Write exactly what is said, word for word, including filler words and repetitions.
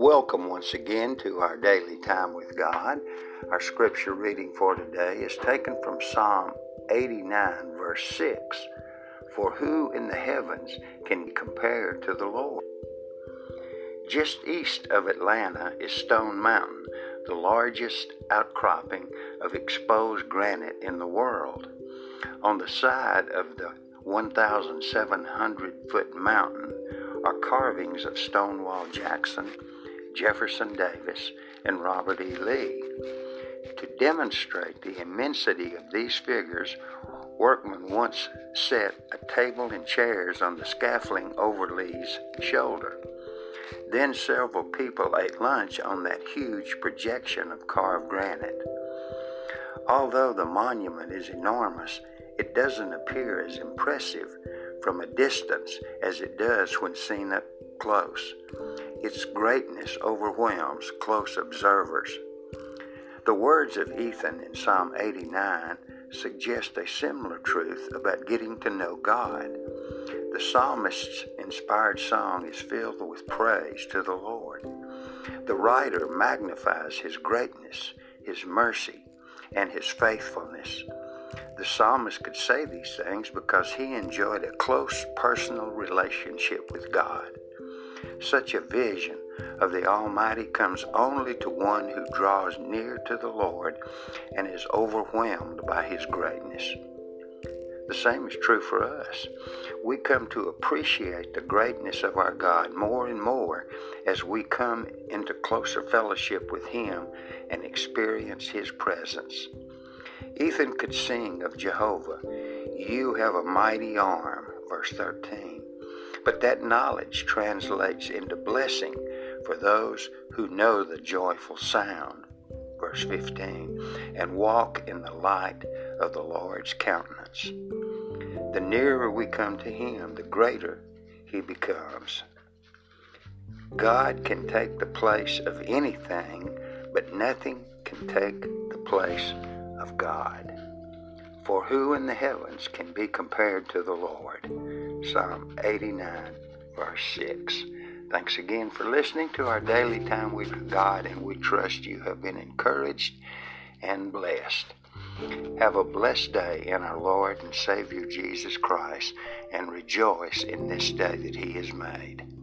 Welcome once again to our daily time with God. Our scripture reading for today is taken from Psalm eighty-nine, verse six. For who in the heavens can be compared to the Lord? Just east of Atlanta is Stone Mountain, the largest outcropping of exposed granite in the world. On the side of the one thousand seven hundred foot mountain are carvings of Stonewall Jackson, Jefferson Davis, and Robert E. Lee. To demonstrate the immensity of these figures, workmen once set a table and chairs on the scaffolding over Lee's shoulder. Then several people ate lunch on that huge projection of carved granite. Although the monument is enormous, it doesn't appear as impressive from a distance as it does when seen up close. Its greatness overwhelms close observers. The words of Ethan in Psalm eighty-nine suggest a similar truth about getting to know God. The psalmist's inspired song is filled with praise to the Lord. The writer magnifies his greatness, his mercy, and his faithfulness. The psalmist could say these things because he enjoyed a close personal relationship with God. Such a vision of the Almighty comes only to one who draws near to the Lord and is overwhelmed by His greatness. The same is true for us. We come to appreciate the greatness of our God more and more as we come into closer fellowship with Him and experience His presence. Ethan could sing of Jehovah, "You have a mighty arm," verse thirteen. But that knowledge translates into blessing for those who know the joyful sound, verse fifteen, and walk in the light of the Lord's countenance. The nearer we come to Him, the greater He becomes. God can take the place of anything, but nothing can take the place of God. For who in the heavens can be compared to the Lord? Psalm eighty-nine, verse six. Thanks again for listening to our daily time with God, and we trust you have been encouraged and blessed. Have a blessed day in our Lord and Savior Jesus Christ, and rejoice in this day that He has made.